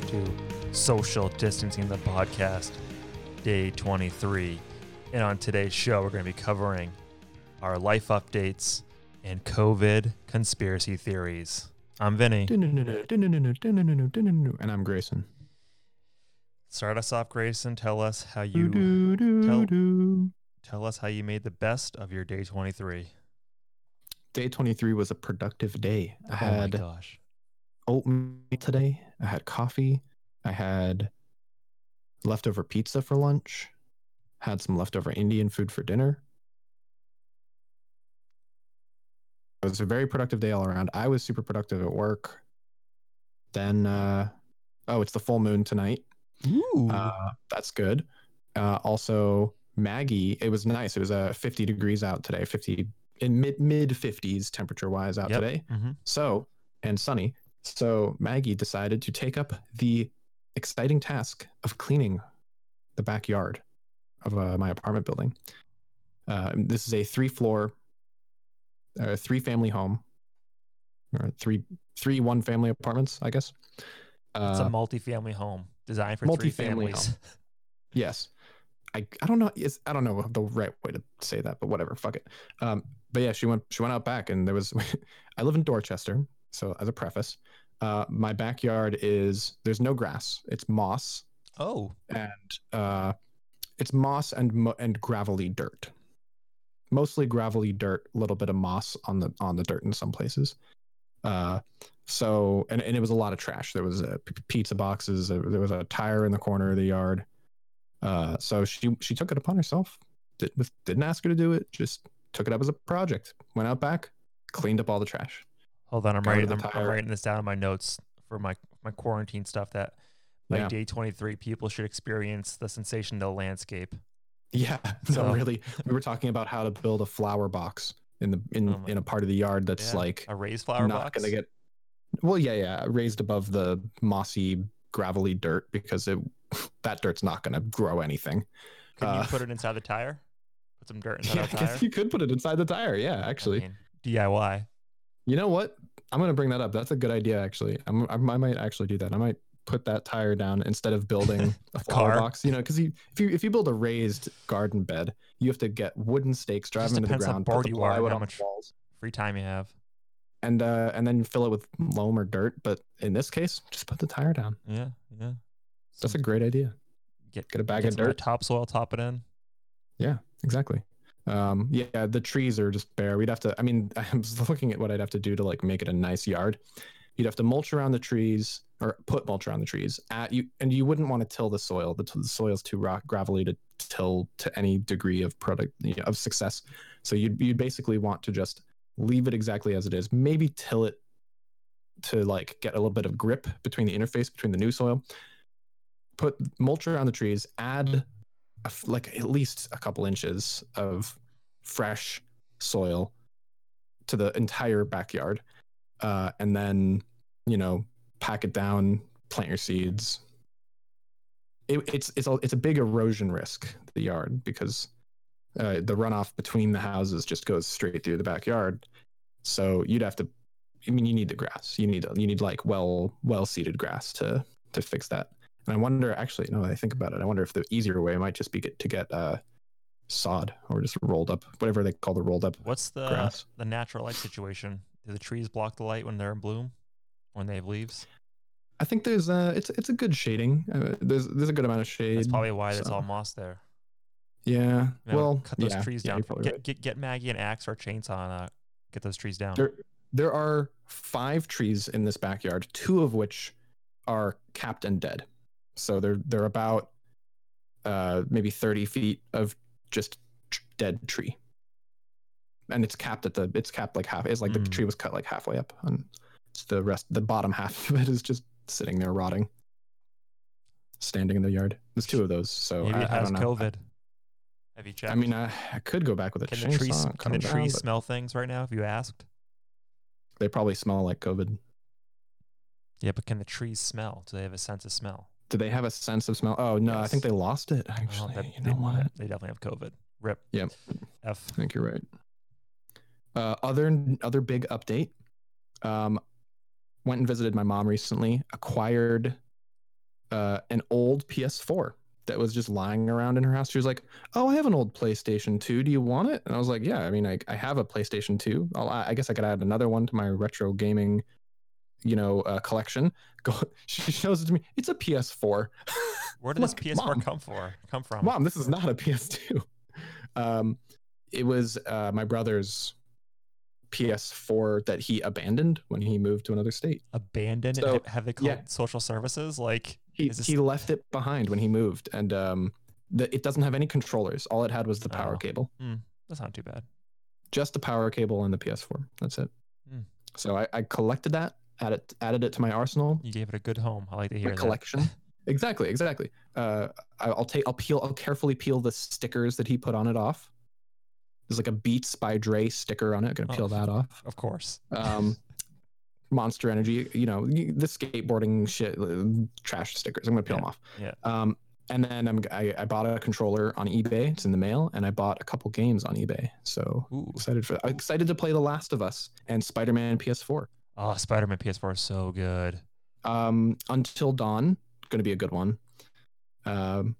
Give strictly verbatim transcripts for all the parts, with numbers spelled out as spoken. back to Social Distancing the Podcast, day twenty-three. And on today's show, we're going to be covering our life updates and COVID conspiracy theories. I'm Vinny. And I'm Grayson. Start us off, Grayson. Tell us how you do, do, do, tell, do. tell us how you made the best of your day twenty-three. Day twenty-three was a productive day. I oh had my gosh. oatmeal today. I had coffee. I had leftover pizza for lunch. Had some leftover Indian food for dinner. It was a very productive day all around. I was super productive at work. Then, uh, oh, it's the full moon tonight. Ooh, uh, that's good. Uh, also, Maggie, it was nice. It was uh, fifty degrees out today, fifty in mid mid fifties temperature wise out yep. today. Mm-hmm. So and sunny. So Maggie decided to take up the exciting task of cleaning the backyard of uh, my apartment building. Uh, this is a three floor, uh, three family home, or three three one family apartments, I guess. Uh, it's a multi-family home. Designed for three families. Home. Yes. I I don't know is I don't know the right way to say that, but whatever. Fuck it. Um, but yeah, she went she went out back, and there was I live in Dorchester, so as a preface, uh, my backyard is there's no grass. It's moss. Oh. And uh, it's moss and and gravelly dirt. Mostly gravelly dirt, a little bit of moss on the on the dirt in some places. Uh So, and, and it was a lot of trash. There was uh, p- pizza boxes. Uh, there was a tire in the corner of the yard. Uh, so she she took it upon herself. Did, didn't ask her to do it. Just took it up as a project. Went out back, cleaned up all the trash. Hold on, I'm, writing, the I'm writing this down in my notes for my, my quarantine stuff that by yeah. day twenty-three, people should experience the sensation of the landscape. Yeah, so no, really, we were talking about how to build a flower box in the in, oh in a part of the yard that's yeah, like a raised flower not box. Gonna get, Well, yeah, yeah, raised above the mossy, gravelly dirt because it that dirt's not going to grow anything. Could uh, you put it inside the tire? Put some dirt inside yeah, the tire? I guess you could put it inside the tire, yeah, actually. I mean, D I Y. You know what? I'm going to bring that up. That's a good idea, actually. I'm, I might actually do that. I might put that tire down instead of building a, a flower car. box. You know, because you, if, you, if you build a raised garden bed, you have to get wooden stakes, drive them into the ground, put the plywood on the walls. Free time you have. And uh, and then fill it with loam or dirt. But in this case, just put the tire down. Yeah, yeah. That's so a great idea. Get, get a bag get of dirt. Topsoil, top it in. Yeah, exactly. Um, yeah, the trees are just bare. We'd have to, I mean, I was looking at what I'd have to do to like make it a nice yard. You'd have to mulch around the trees or put mulch around the trees. At you, and you wouldn't want to till the soil. The, the soil's too rock gravelly to till to any degree of product you know, of success. So you'd you'd basically want to just leave it exactly as it is, maybe till it to like get a little bit of grip between the interface, between the new soil, put mulch around the trees, add a, like at least a couple inches of fresh soil to the entire backyard. Uh, and then, you know, pack it down, plant your seeds. It, it's, it's a, it's a big erosion risk, the yard, because Uh, the runoff between the houses just goes straight through the backyard, so you'd have to. I mean, you need the grass. You need you need like well well seeded grass to to fix that. And I wonder, actually, now that I think about it, I wonder if the easier way might just be get, to get uh, sod or just rolled up, whatever they call the rolled up. What's the grass? The natural light situation? Do the trees block the light when they're in bloom, when they have leaves? I think there's uh it's it's a good shading. Uh, there's there's a good amount of shade. That's probably why so. There's all moss there. Yeah. Man, well, cut those yeah, trees down. Yeah, get, right. get get Maggie an axe or a chainsaw and uh, get those trees down. There, there are five trees in this backyard, two of which are capped and dead. So they're they're about uh, maybe thirty feet of just tr- dead tree, and it's capped at the it's capped like half. It's like mm. the tree was cut like halfway up, and it's the rest the bottom half of it is just sitting there rotting, standing in the yard. There's two of those. So maybe I, it has I don't know. COVID. I, Have you checked? I mean, I, I could go back with a chainsaw. Can the trees, can the trees down, smell things right now? If you asked, they probably smell like COVID. Yeah, but can the trees smell? Do they have a sense of smell? Do they have a sense of smell? Oh no, yes. I think they lost it. Actually, oh, they, you know they, what? They definitely have COVID. Rip. Yep. F. I think you're right. Uh, other other big update. Um, went and visited my mom recently. Acquired uh, an old P S four that was just lying around in her house. She was like, oh, I have an old PlayStation two. Do you want it? And I was like, yeah, I mean, I, I have a PlayStation two. I'll, I guess I could add another one to my retro gaming, you know, uh, collection. Go, she shows it to me. It's a P S four. Where did like, this P S four Mom, come for? Come from? Mom, this is not a P S two. Um, it was uh, my brother's P S four that he abandoned when he moved to another state. Abandoned? So, have they called yeah. social services? Like he, this... he left it behind when he moved, and um, the, it doesn't have any controllers. All it had was the power oh. cable. Mm, that's not too bad. Just the power cable and the P S four. That's it. Mm. So I, I collected that, added added it to my arsenal. You gave it a good home. I like to hear my that. Collection. Exactly, exactly. Uh, I'll take. I'll peel. I'll carefully peel the stickers that he put on it off. There's like a Beats by Dre sticker on it. I'm gonna oh, peel that off. Of course. Um, Monster Energy. You know, the skateboarding shit, trash stickers. I'm gonna peel yeah. them off. Yeah. Um, and then I'm. I, I bought a controller on eBay. It's in the mail, and I bought a couple games on eBay. So Ooh. excited for. I'm excited to play The Last of Us and Spider-Man P S four. Oh, Spider-Man P S four is so good. Um, Until Dawn. Going to be a good one. Um,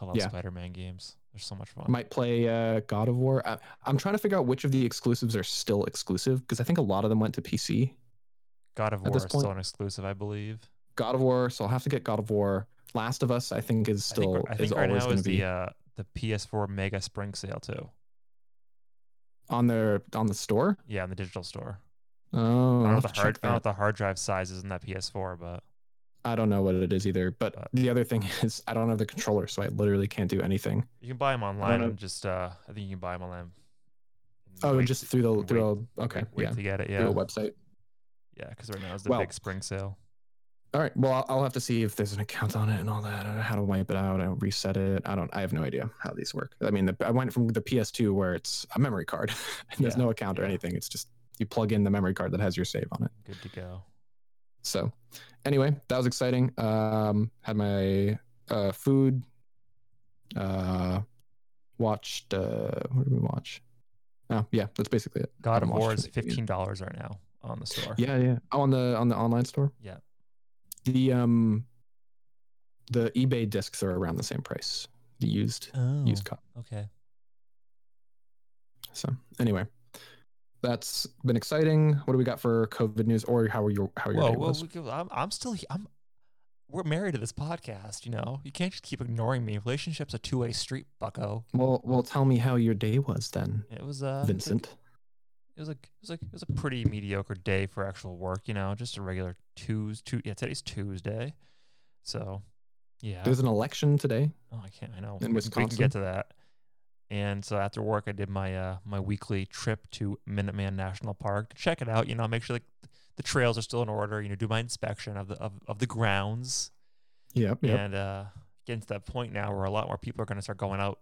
I love yeah. Spider-Man games. They're so much fun. Might play uh, God of War. I, I'm trying to figure out which of the exclusives are still exclusive because I think a lot of them went to P C. God of War is still an exclusive, I believe. God of War, so I'll have to get God of War. Last of Us, I think, is still I think, I think is right always going to be the, uh, the P S four Mega Spring Sale too. On their on the store? Yeah, on the digital store. Oh, I don't know the hard I don't know what the hard drive size is in that P S four, but. I don't know what it is either, but uh, the other thing is I don't have the controller, so I literally can't do anything. You can buy them online. And just uh, I think you can buy them online. Oh, wait, just through the through wait, a, okay, wait yeah, to get it, yeah, through a website. Yeah, because right now is the well, big spring sale. All right, well, I'll, I'll have to see if there's an account on it and all that. I don't know how to wipe it out. I don't reset it. I don't. I have no idea how these work. I mean, the, I went from the P S two where it's a memory card and there's yeah, no account yeah. or anything. It's just you plug in the memory card that has your save on it. Good to go. So, anyway, that was exciting. Um, had my uh, food. Uh, watched. Uh, what did we watch? Oh, yeah, that's basically it. God of War is fifteen dollars right now on the store. Yeah, yeah. Oh, on the on the online store. Yeah. The um. The eBay discs are around the same price. The used oh, used copy. Okay. So anyway. That's been exciting. What do we got for COVID news, or how are you? How are your Whoa, well, we, I'm, I'm still. I'm. We're married to this podcast. You know, you can't just keep ignoring me. Relationships are two way street, bucko. Well, well, tell me how your day was then. It was, uh, Vincent. It was like it was like it was a pretty mediocre day for actual work. You know, just a regular Tuesday. Two, yeah, today's Tuesday, so yeah. There's an election today. Oh, I can't. I know. In Wisconsin. We can get to that. And so after work, I did my uh, my weekly trip to Minuteman National Park to check it out. You know, make sure like the trails are still in order. You know, do my inspection of the of, of the grounds. Yep. yep. And uh, getting to that point now where a lot more people are going to start going out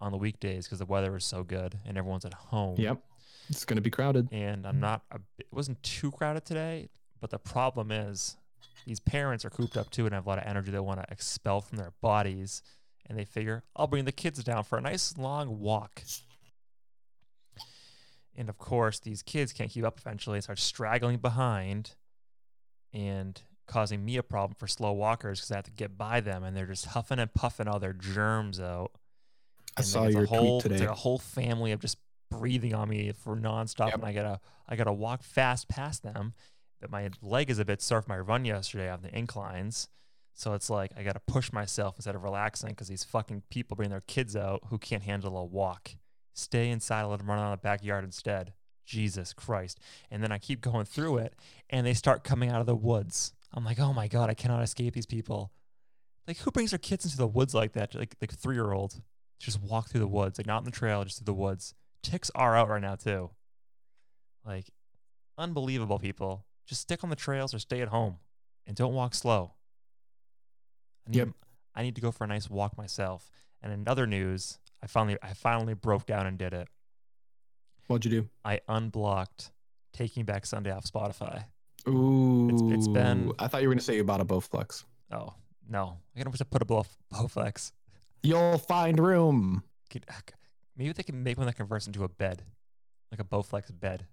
on the weekdays because the weather is so good and everyone's at home. Yep. It's going to be crowded. And I'm not. A, it wasn't too crowded today, but the problem is these parents are cooped up too and have a lot of energy they want to expel from their bodies. And they figure, I'll bring the kids down for a nice long walk. And of course, these kids can't keep up eventually and start straggling behind and causing me a problem for slow walkers because I have to get by them. And they're just huffing and puffing all their germs out. I and saw your whole, tweet today. There's a whole family of just breathing on me for nonstop. Yep. And I gotta, I gotta walk fast past them. But my leg is a bit sore from my run yesterday on the inclines. So it's like I got to push myself instead of relaxing because these fucking people bring their kids out who can't handle a walk. Stay inside, let them run out of the backyard instead. Jesus Christ. And then I keep going through it, and they start coming out of the woods. I'm like, oh, my God, I cannot escape these people. Like, who brings their kids into the woods like that? Like, like three-year-old. Just walk through the woods. Like, not on the trail, just through the woods. Ticks are out right now, too. Like, unbelievable, people. Just stick on the trails or stay at home, and don't walk slow. I need, yep. I need to go for a nice walk myself. And in other news, I finally I finally broke down and did it. What'd you do? I unblocked Taking Back Sunday off Spotify. Ooh. It's, it's been... I thought you were going to say you bought a Bowflex. Oh, no. I'm going to put a Bowflex. You'll find room. Maybe they can make one that converts into a bed. Like a Bowflex bed.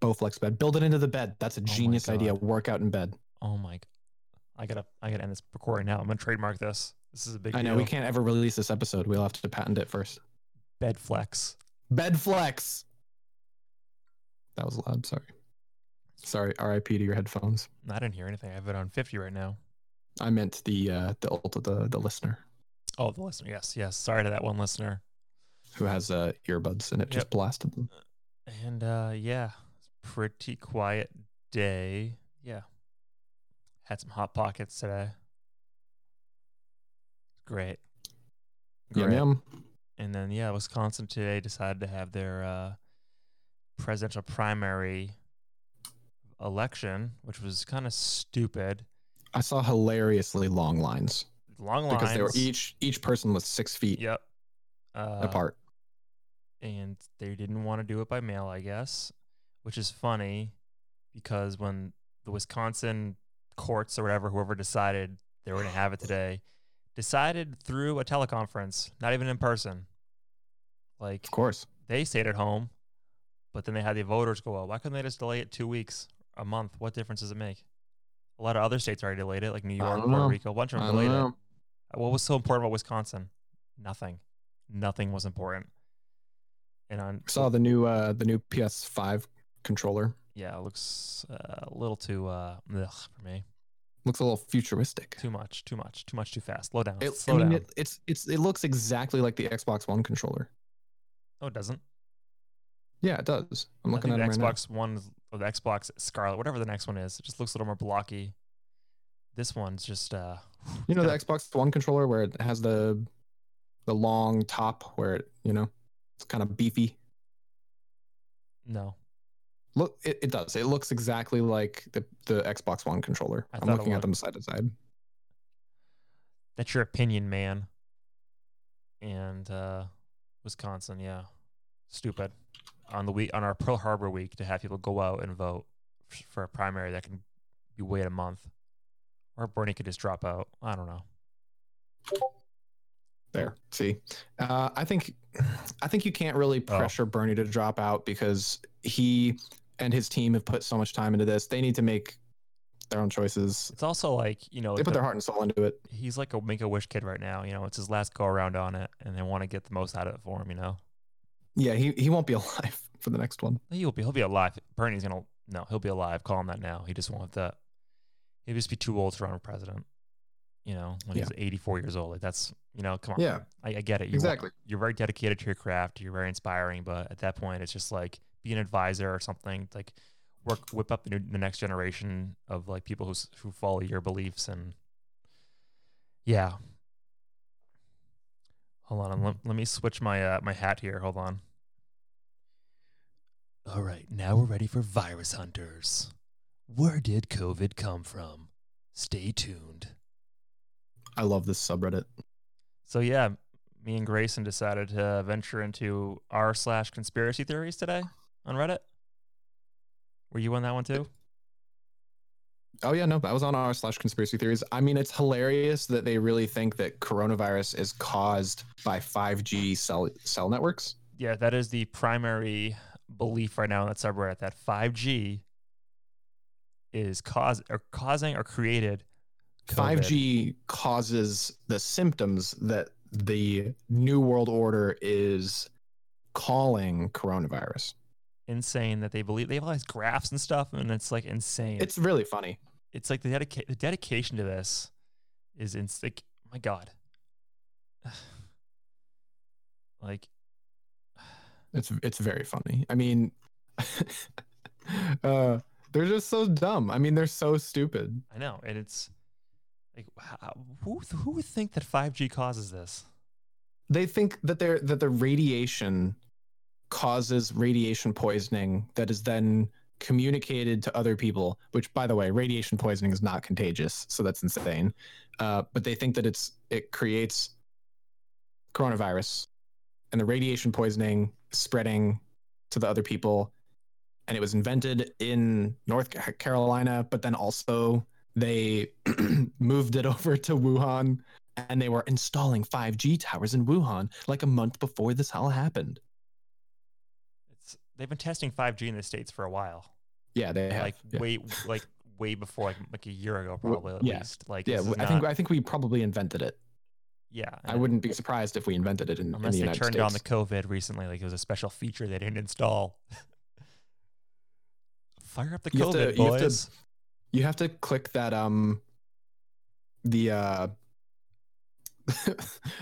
Bowflex bed. Build it into the bed. That's a oh genius idea. Work out in bed. Oh, my God. I gotta, I gotta end this recording now. I'm gonna trademark this. This is a big deal. I know we can't ever release this episode. We'll have to patent it first. Bed flex. Bed flex. That was loud. Sorry. Sorry. R I P to your headphones. I didn't hear anything. I have it on fifty right now. I meant the uh, the old the the listener. Oh, the listener. Yes, yes. Sorry to that one listener who has uh, earbuds and it yep. just blasted them. And uh, yeah, pretty quiet day. Yeah, had some hot pockets today. Great. Great. Yum yum. And then yeah, Wisconsin today decided to have their uh, presidential primary election, which was kind of stupid. I saw hilariously long lines. Long lines because they were each each person was six feet. Yep. Uh, apart. And they didn't want to do it by mail, I guess, which is funny because when the Wisconsin courts or whatever, whoever decided they were going to have it today, decided through a teleconference, not even in person. Like, of course, they stayed at home, but then they had the voters go, well, why couldn't they just delay it two weeks, a month? What difference does it make? A lot of other states already delayed it, like New York, Puerto Rico, a bunch of them delayed it. What was so important about Wisconsin? Nothing. Nothing was important. And on saw the new uh, the new P S five controller. Yeah, it looks uh, a little too uh, ugh for me. Looks a little futuristic. Too much, too much, too much, too fast. Slow down. It, slow I mean, down. It, it's it's it looks exactly like the Xbox One controller. Oh, it doesn't. Yeah, it does. I'm I looking at the it Xbox right now. One or the Xbox Scarlet, whatever the next one is. It just looks a little more blocky. This one's just uh, you know the Xbox One controller where it has the the long top where it, you know, it's kind of beefy. No. Look, it, it does. It looks exactly like the, the Xbox One controller. I I'm looking at them side to side. That's your opinion, man. And uh, Wisconsin, yeah. Stupid. On the week, on our Pearl Harbor week, to have people go out and vote for a primary that can be wait a month. Or Bernie could just drop out. I don't know. There. See, uh, I think, I think you can't really pressure oh. Bernie to drop out because he and his team have put so much time into this. They need to make their own choices. It's also like, you know, they put the, their heart and soul into it. He's like a Make-A-Wish kid right now. You know, it's his last go around on it, and they want to get the most out of it for him. You know. Yeah, he, he won't be alive for the next one. He'll be he'll be alive. Bernie's gonna no, he'll be alive. Call him that now. He just won't that. He'll just be too old to run for president. You know, when yeah. he's eighty-four years old, like that's, you know, come on. Yeah, I, I get it. You're, exactly. You're very dedicated to your craft. You're very inspiring. But at that point, it's just like be an advisor or something. It's like work, whip up the, new, the next generation of like people who who follow your beliefs and yeah. Hold on, let, let me switch my uh, my hat here. Hold on. All right, now we're ready for Virus Hunters. Where did COVID come from? Stay tuned. I love this subreddit. So yeah, me and Grayson decided to venture into r slash conspiracy theories today on Reddit. Were you on that one too? Oh yeah, no, I was on r slash conspiracy theories. I mean, it's hilarious that they really think that coronavirus is caused by five G cell cell networks. Yeah, that is the primary belief right now in that subreddit, that five G is cause or causing or created. COVID. five G causes the symptoms that the New World Order is calling coronavirus. Insane that they believe they have all these graphs and stuff, and it's like insane. It's really funny. It's like the, dedica- the dedication to this is insane. Like, my God. Like, it's it's very funny. I mean, uh, they're just so dumb. I mean, they're so stupid. I know, and it's. Like, who who would think that five G causes this? They think that they're that the radiation causes radiation poisoning that is then communicated to other people. Which, by the way, radiation poisoning is not contagious, so that's insane. Uh, but they think that it's it creates coronavirus, and the radiation poisoning spreading to the other people. And it was invented in North Carolina, but then also. They moved it over to Wuhan, and they were installing five G towers in Wuhan like a month before this all happened. It's they've been testing five G in the States for a while. Yeah, they have. Like yeah. way like way before, like like a year ago, probably at yeah. least. Like, yeah, I not... think I think we probably invented it. Yeah, I wouldn't be surprised if we invented it in, unless in the United States. They turned States. on the COVID recently. Like, it was a special feature they didn't install. Fire up the you COVID, have to, boys. You have, to, you have to click that um, the uh,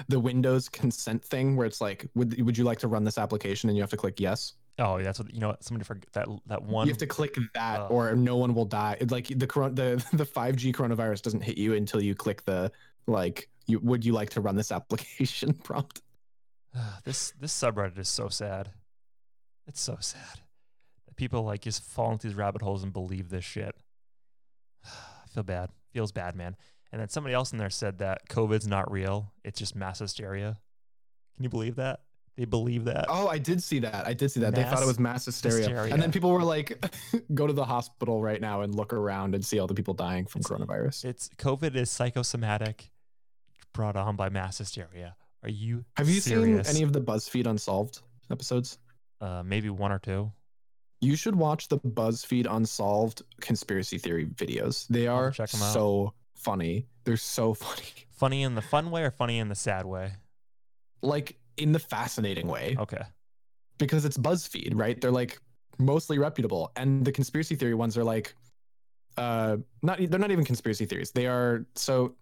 the Windows consent thing where it's like, would would you like to run this application? And you have to click yes. Oh, that's what, you know, somebody forgot that that one. You have to click that, uh, or no one will die. It, like the the the five G coronavirus doesn't hit you until you click the like. You, would you like to run this application prompt? This this subreddit is so sad. It's so sad. People like just fall into these rabbit holes and believe this shit. I feel bad. Feels bad, man. And then somebody else in there said that COVID's not real. It's just mass hysteria. Can you believe that? They believe that. Oh, I did see that. I did see that. Mass they thought it was mass hysteria. hysteria. And then people were like, go to the hospital right now and look around and see all the people dying from it's, coronavirus. It's COVID is psychosomatic, brought on by mass hysteria. Are you Have you serious? seen any of the BuzzFeed Unsolved episodes? Uh, maybe one or two. You should watch the BuzzFeed Unsolved conspiracy theory videos. They are so funny. They're so funny. Funny in the fun way or funny in the sad way? Like, in the fascinating way. Okay. Because it's BuzzFeed, right? They're like mostly reputable. And the conspiracy theory ones are like, uh, not, they're not even conspiracy theories. They are, so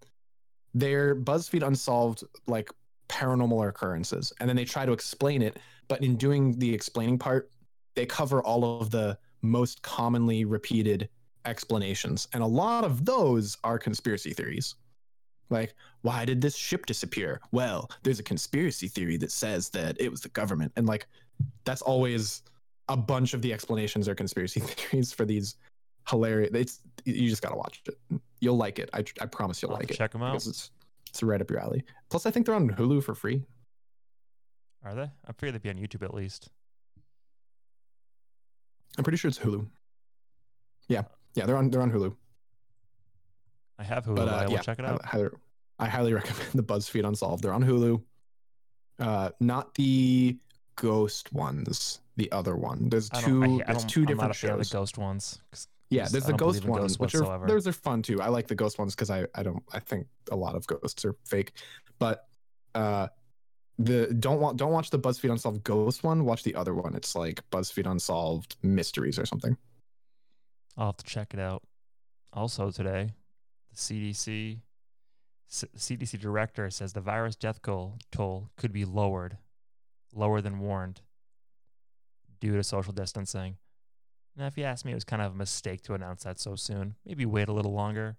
they're BuzzFeed Unsolved, like paranormal occurrences. And then they try to explain it. But in doing the explaining part, they cover all of the most commonly repeated explanations. And a lot of those are conspiracy theories. Like, why did this ship disappear? Well, there's a conspiracy theory that says that it was the government. And like, that's always a bunch of the explanations are conspiracy theories for these hilarious. It's, you just got to watch it. You'll like it. I, I promise you'll I'll like check it. Check them out. Because it's, it's right up your alley. Plus, I think they're on Hulu for free. Are they? I'm sure they'd be on YouTube at least. I'm pretty sure it's Hulu. Yeah, yeah, they're on they're on Hulu. I have Hulu. But, uh, I will yeah, check it out. I highly, I highly recommend the BuzzFeed Unsolved. They're on Hulu. Uh, not the ghost ones. The other one. There's two. I, I there's two I'm different not a shows. Fan of the ghost ones. Yeah, there's the ghost ones, which are those are fun too. I like the ghost ones because I, I don't I think a lot of ghosts are fake, but uh, The don't want don't watch the BuzzFeed Unsolved Ghost one. Watch the other one. It's like BuzzFeed Unsolved Mysteries or something. I'll have to check it out. Also today, the C D C C- C D C director says the virus death toll could be lowered, lower than warned, due to social distancing. Now, if you ask me, it was kind of a mistake to announce that so soon. Maybe wait a little longer.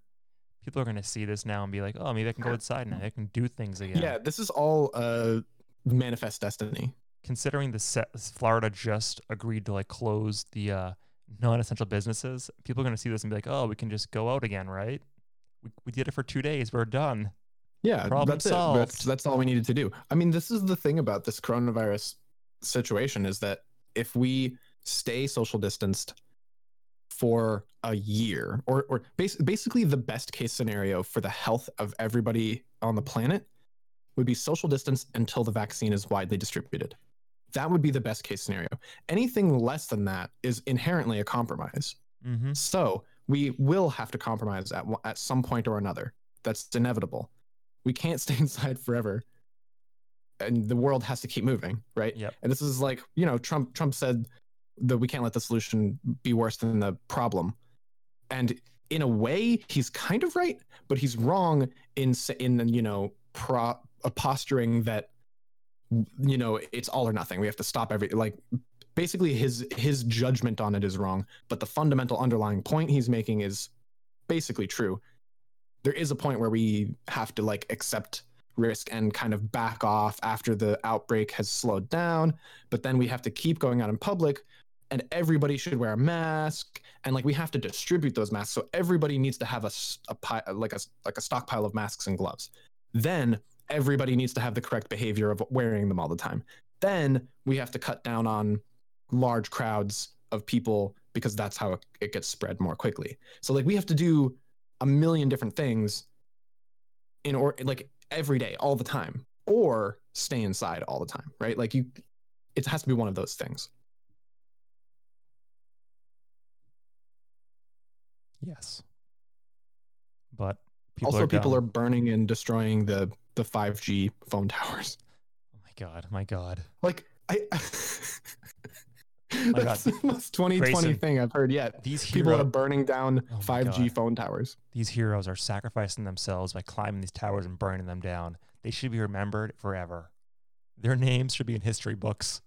People are going to see this now and be like, oh, maybe I can go outside now. I can do things again. Yeah, this is all uh, manifest destiny. Considering the set, Florida just agreed to like close the uh, non-essential businesses, people are going to see this and be like, oh, we can just go out again, right? We we did it for two days. We're done. Yeah, Problem that's solved. it. That's, that's all we needed to do. I mean, this is the thing about this coronavirus situation is that if we stay social distanced for a year, or or bas- basically the best case scenario for the health of everybody on the planet would be social distance until the vaccine is widely distributed. That would be the best case scenario. Anything less than that is inherently a compromise. Mm-hmm. So we will have to compromise at at some point or another. That's inevitable. We can't stay inside forever. And the world has to keep moving, right? Yep. And this is like, you know, Trump Trump said that we can't let the solution be worse than the problem. And in a way, he's kind of right, but he's wrong in, in you know, pro, uh, posturing that, you know, it's all or nothing. We have to stop every, like, basically his his judgment on it is wrong, but the fundamental underlying point he's making is basically true. There is a point where we have to, like, accept risk and kind of back off after the outbreak has slowed down, but then we have to keep going out in public, and everybody should wear a mask, and like we have to distribute those masks, so everybody needs to have a, a pie, like a like a stockpile of masks and gloves. Then everybody needs to have the correct behavior of wearing them all the time. Then we have to cut down on large crowds of people because that's how it, it gets spread more quickly. So like we have to do a million different things in or like every day, all the time, or stay inside all the time, right? Like you, it has to be one of those things. Yes. But people also are people dumb. are burning and destroying the the five G phone towers. Oh my god! My god! Like I. Oh that's god. the most twenty twenty Grayson. thing I've heard yet. These people hero- are burning down oh five G god. phone towers. These heroes are sacrificing themselves by climbing these towers and burning them down. They should be remembered forever. Their names should be in history books.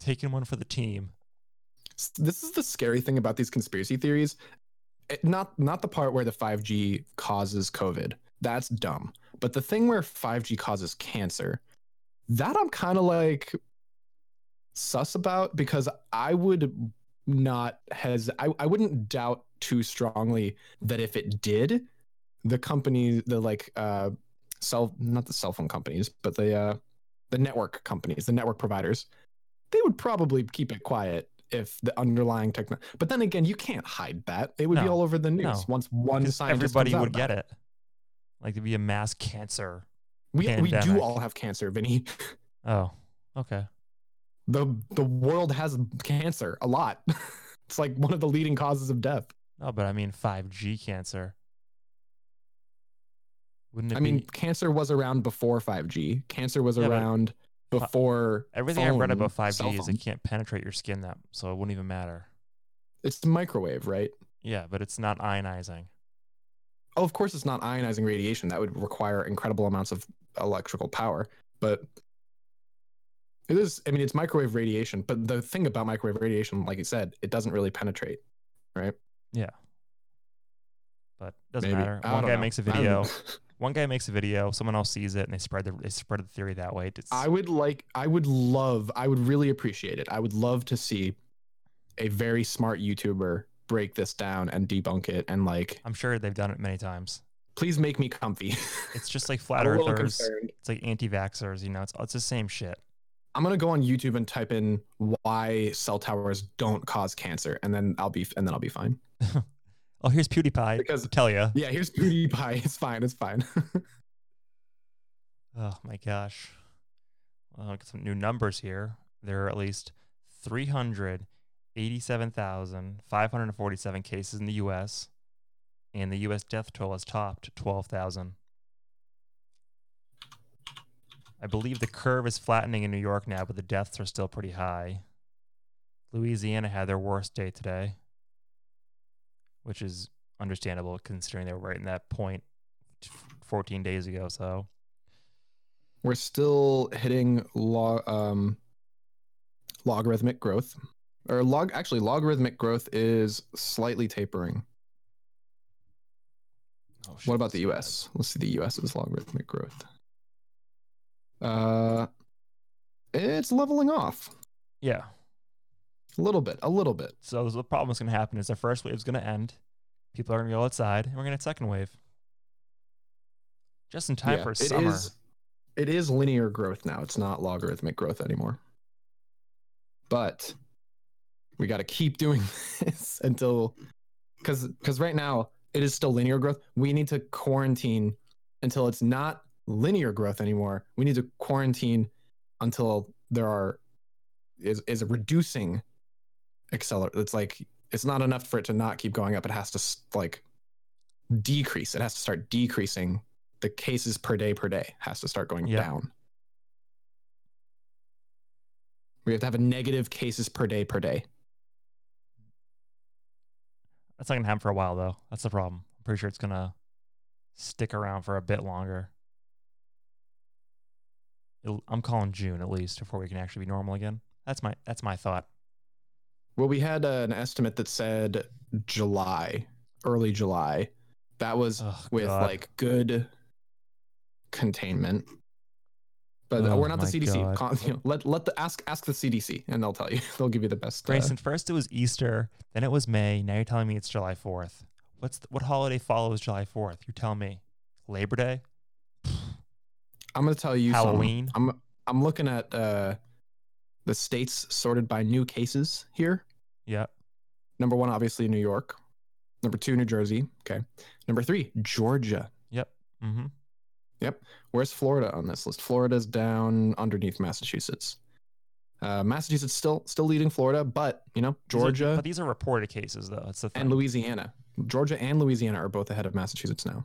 Taking one for the team. This is the scary thing about these conspiracy theories. It, not not the part where the five G causes COVID. That's dumb. But the thing where five G causes cancer, that I'm kind of like sus about, because I would not has I, I wouldn't doubt too strongly that if it did, the company, the like uh cell not the cell phone companies, but the uh the network companies, the network providers, they would probably keep it quiet if the underlying techno but then again, you can't hide that. It would no, be all over the news no. once one scientist everybody comes out would get it. it. Like there'd be a mass cancer. We pandemic. we do all have cancer, Vinny. Oh, okay. The the world has cancer a lot. It's like one of the leading causes of death. No, but I mean five G cancer. Wouldn't it I be... mean, cancer was around before five G. Cancer was yeah, around before everything phone, I read about five G is it can't penetrate your skin, that so it wouldn't even matter. It's microwave, right? Yeah, but it's not ionizing. Oh, of course it's not ionizing radiation. That would require incredible amounts of electrical power, but it is, I mean, it's microwave radiation, but the thing about microwave radiation, like you said, it doesn't really penetrate, right? Yeah. But it doesn't Maybe. matter. I one guy know. makes a video. One guy makes a video, someone else sees it, and they spread the they spread the theory that way. It's... I would like, I would love, I would really appreciate it. I would love to see a very smart YouTuber break this down and debunk it, and like... I'm sure they've done it many times. Please make me comfy. It's just like flat earthers. It's like anti-vaxxers, you know, it's it's the same shit. I'm going to go on YouTube and type in why cell towers don't cause cancer, and then I'll be and then I'll be fine. Oh, here's PewDiePie. Because, tell you. Yeah, here's PewDiePie. It's fine. It's fine. Oh, my gosh. Well, I'll get some new numbers here. There are at least three hundred eighty-seven thousand five hundred forty-seven cases in the U S, and the U S death toll has topped twelve thousand. I believe the curve is flattening in New York now, but the deaths are still pretty high. Louisiana had their worst day today, which is understandable considering they were right in that point fourteen days ago. So we're still hitting log um, logarithmic growth, or log. Actually, logarithmic growth is slightly tapering. Oh, shit, what about the U S? Bad. Let's see the U S's logarithmic growth. Uh, it's leveling off. Yeah. A little bit, a little bit. So the problem that's going to happen is the first wave is going to end. People are going to go outside, and we're going to have a second wave. Just in time yeah, for it summer. Is, it is linear growth now. It's not logarithmic growth anymore. But we got to keep doing this until... Because because right now, it is still linear growth. We need to quarantine until it's not linear growth anymore. We need to quarantine until there are is is reducing accelerate. It's like it's not enough for it to not keep going up. It has to like decrease. It has to start decreasing. The cases per day per day has to start going yep. down. We have to have a negative cases per day per day. That's not gonna happen for a while though. That's the problem. I'm pretty sure it's gonna stick around for a bit longer. I'm calling June at least before we can actually be normal again. That's my that's my thought. Well, we had uh, an estimate that said July, early July. That was oh, with God. like good containment, but oh, we're not the C D C. Con- you know, let let the ask ask the C D C and they'll tell you. They'll give you the best. Grayson, uh, first it was Easter, then it was May. Now you're telling me it's July fourth. What's the, what holiday follows July fourth? You tell me. Labor Day. I'm gonna tell you Halloween. Something. I'm I'm looking at uh, the states sorted by new cases here. Yeah. Number one, obviously New York. Number two, New Jersey. Okay. Number three, Georgia. Yep. Mm-hmm. Yep. Where's Florida on this list? Florida's down underneath Massachusetts. Uh, Massachusetts still still leading Florida, but you know Georgia. These are, but these are reported cases, though. It's the thing. And Louisiana, Georgia and Louisiana are both ahead of Massachusetts now,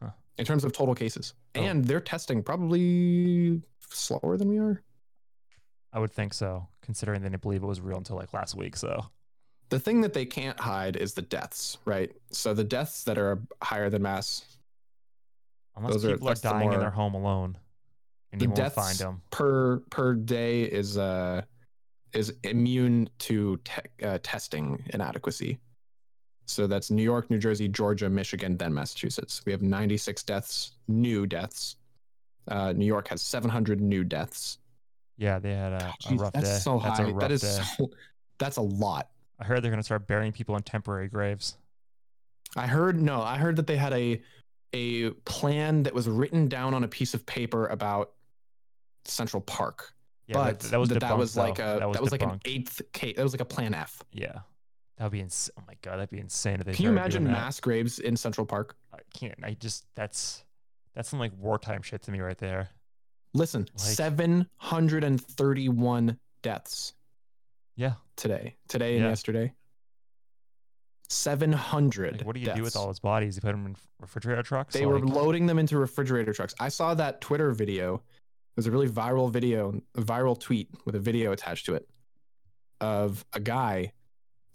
huh. in terms of total cases. Oh. And they're testing probably slower than we are. I would think so, considering they didn't believe it was real until like last week. So the thing that they can't hide is the deaths, right? So the deaths that are higher than mass, unless those people are, are dying more, in their home alone. And the deaths find them. per per day is uh is immune to te- uh, testing inadequacy. So that's New York, New Jersey, Georgia, Michigan, then Massachusetts. We have ninety-six deaths, new deaths. Uh, New York has seven hundred new deaths. Yeah, they had a, God, geez, a rough that's day. So that's high. A rough that is day. So, that's a lot. I heard they're going to start burying people in temporary graves. I heard no. I heard that they had a a plan that was written down on a piece of paper about Central Park, yeah, but that, that was debunked, that was like a that was, that was like an eighth case. That was like a plan F. Yeah, that'd be insane. Oh my god, that'd be insane. If they Can you imagine mass graves in Central Park? I can't. I just that's that's some like wartime shit to me right there. Listen, like, seven hundred thirty-one deaths. Yeah, today, today, and yeah. yesterday. seven hundred Like, what do you deaths. do with all those bodies? You put them in refrigerator trucks? They like... were loading them into refrigerator trucks. I saw that Twitter video. It was a really viral video, a viral tweet with a video attached to it of a guy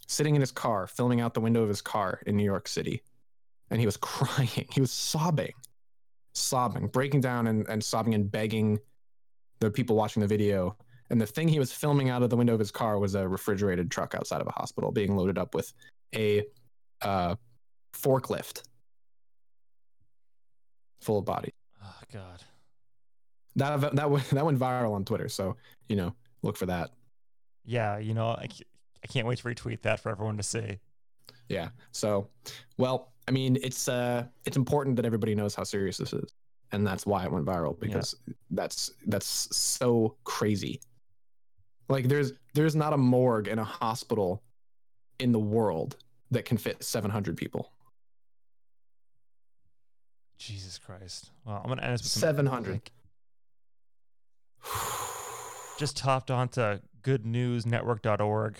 sitting in his car, filming out the window of his car in New York City. And he was crying. He was sobbing, sobbing, breaking down and, and sobbing and begging the people watching the video. And the thing he was filming out of the window of his car was a refrigerated truck outside of a hospital being loaded up with a uh, forklift full of bodies. Oh, God. That that went, that went viral on Twitter, so you know, look for that. Yeah, you know, I, I can't wait to retweet that for everyone to see. Yeah. So, well, I mean, it's uh, it's important that everybody knows how serious this is, and that's why it went viral because yeah. that's that's so crazy. Like, there's there's not a morgue in a hospital in the world that can fit seven hundred people. Jesus Christ! Well, I'm gonna end this with seven hundred. Like, just hopped on to good news network dot org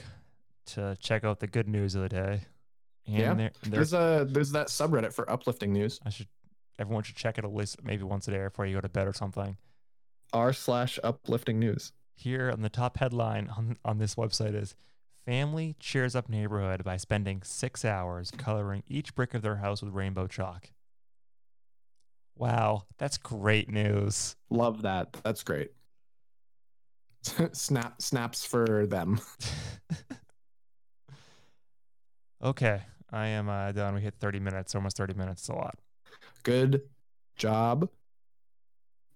to check out the good news of the day. And yeah, there, there's, there's a there's that subreddit for uplifting news. I should everyone should check it at least maybe once a day before you go to bed or something. R slash uplifting news. Here on the top headline on on this website is family cheers up neighborhood by spending six hours coloring each brick of their house with rainbow chalk. Wow, that's great news. Love that. That's great. Snap snaps for them. Okay, I am uh, done. We hit thirty minutes, almost thirty minutes. It's a lot. Good job.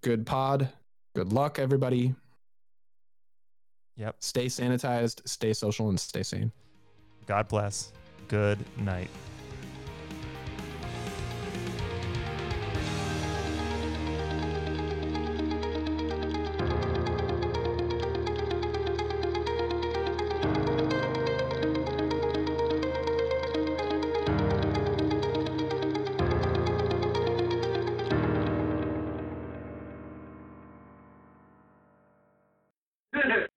Good pod. Good luck, everybody. Yep. Stay sanitized, stay social, and stay sane. God bless. Good night.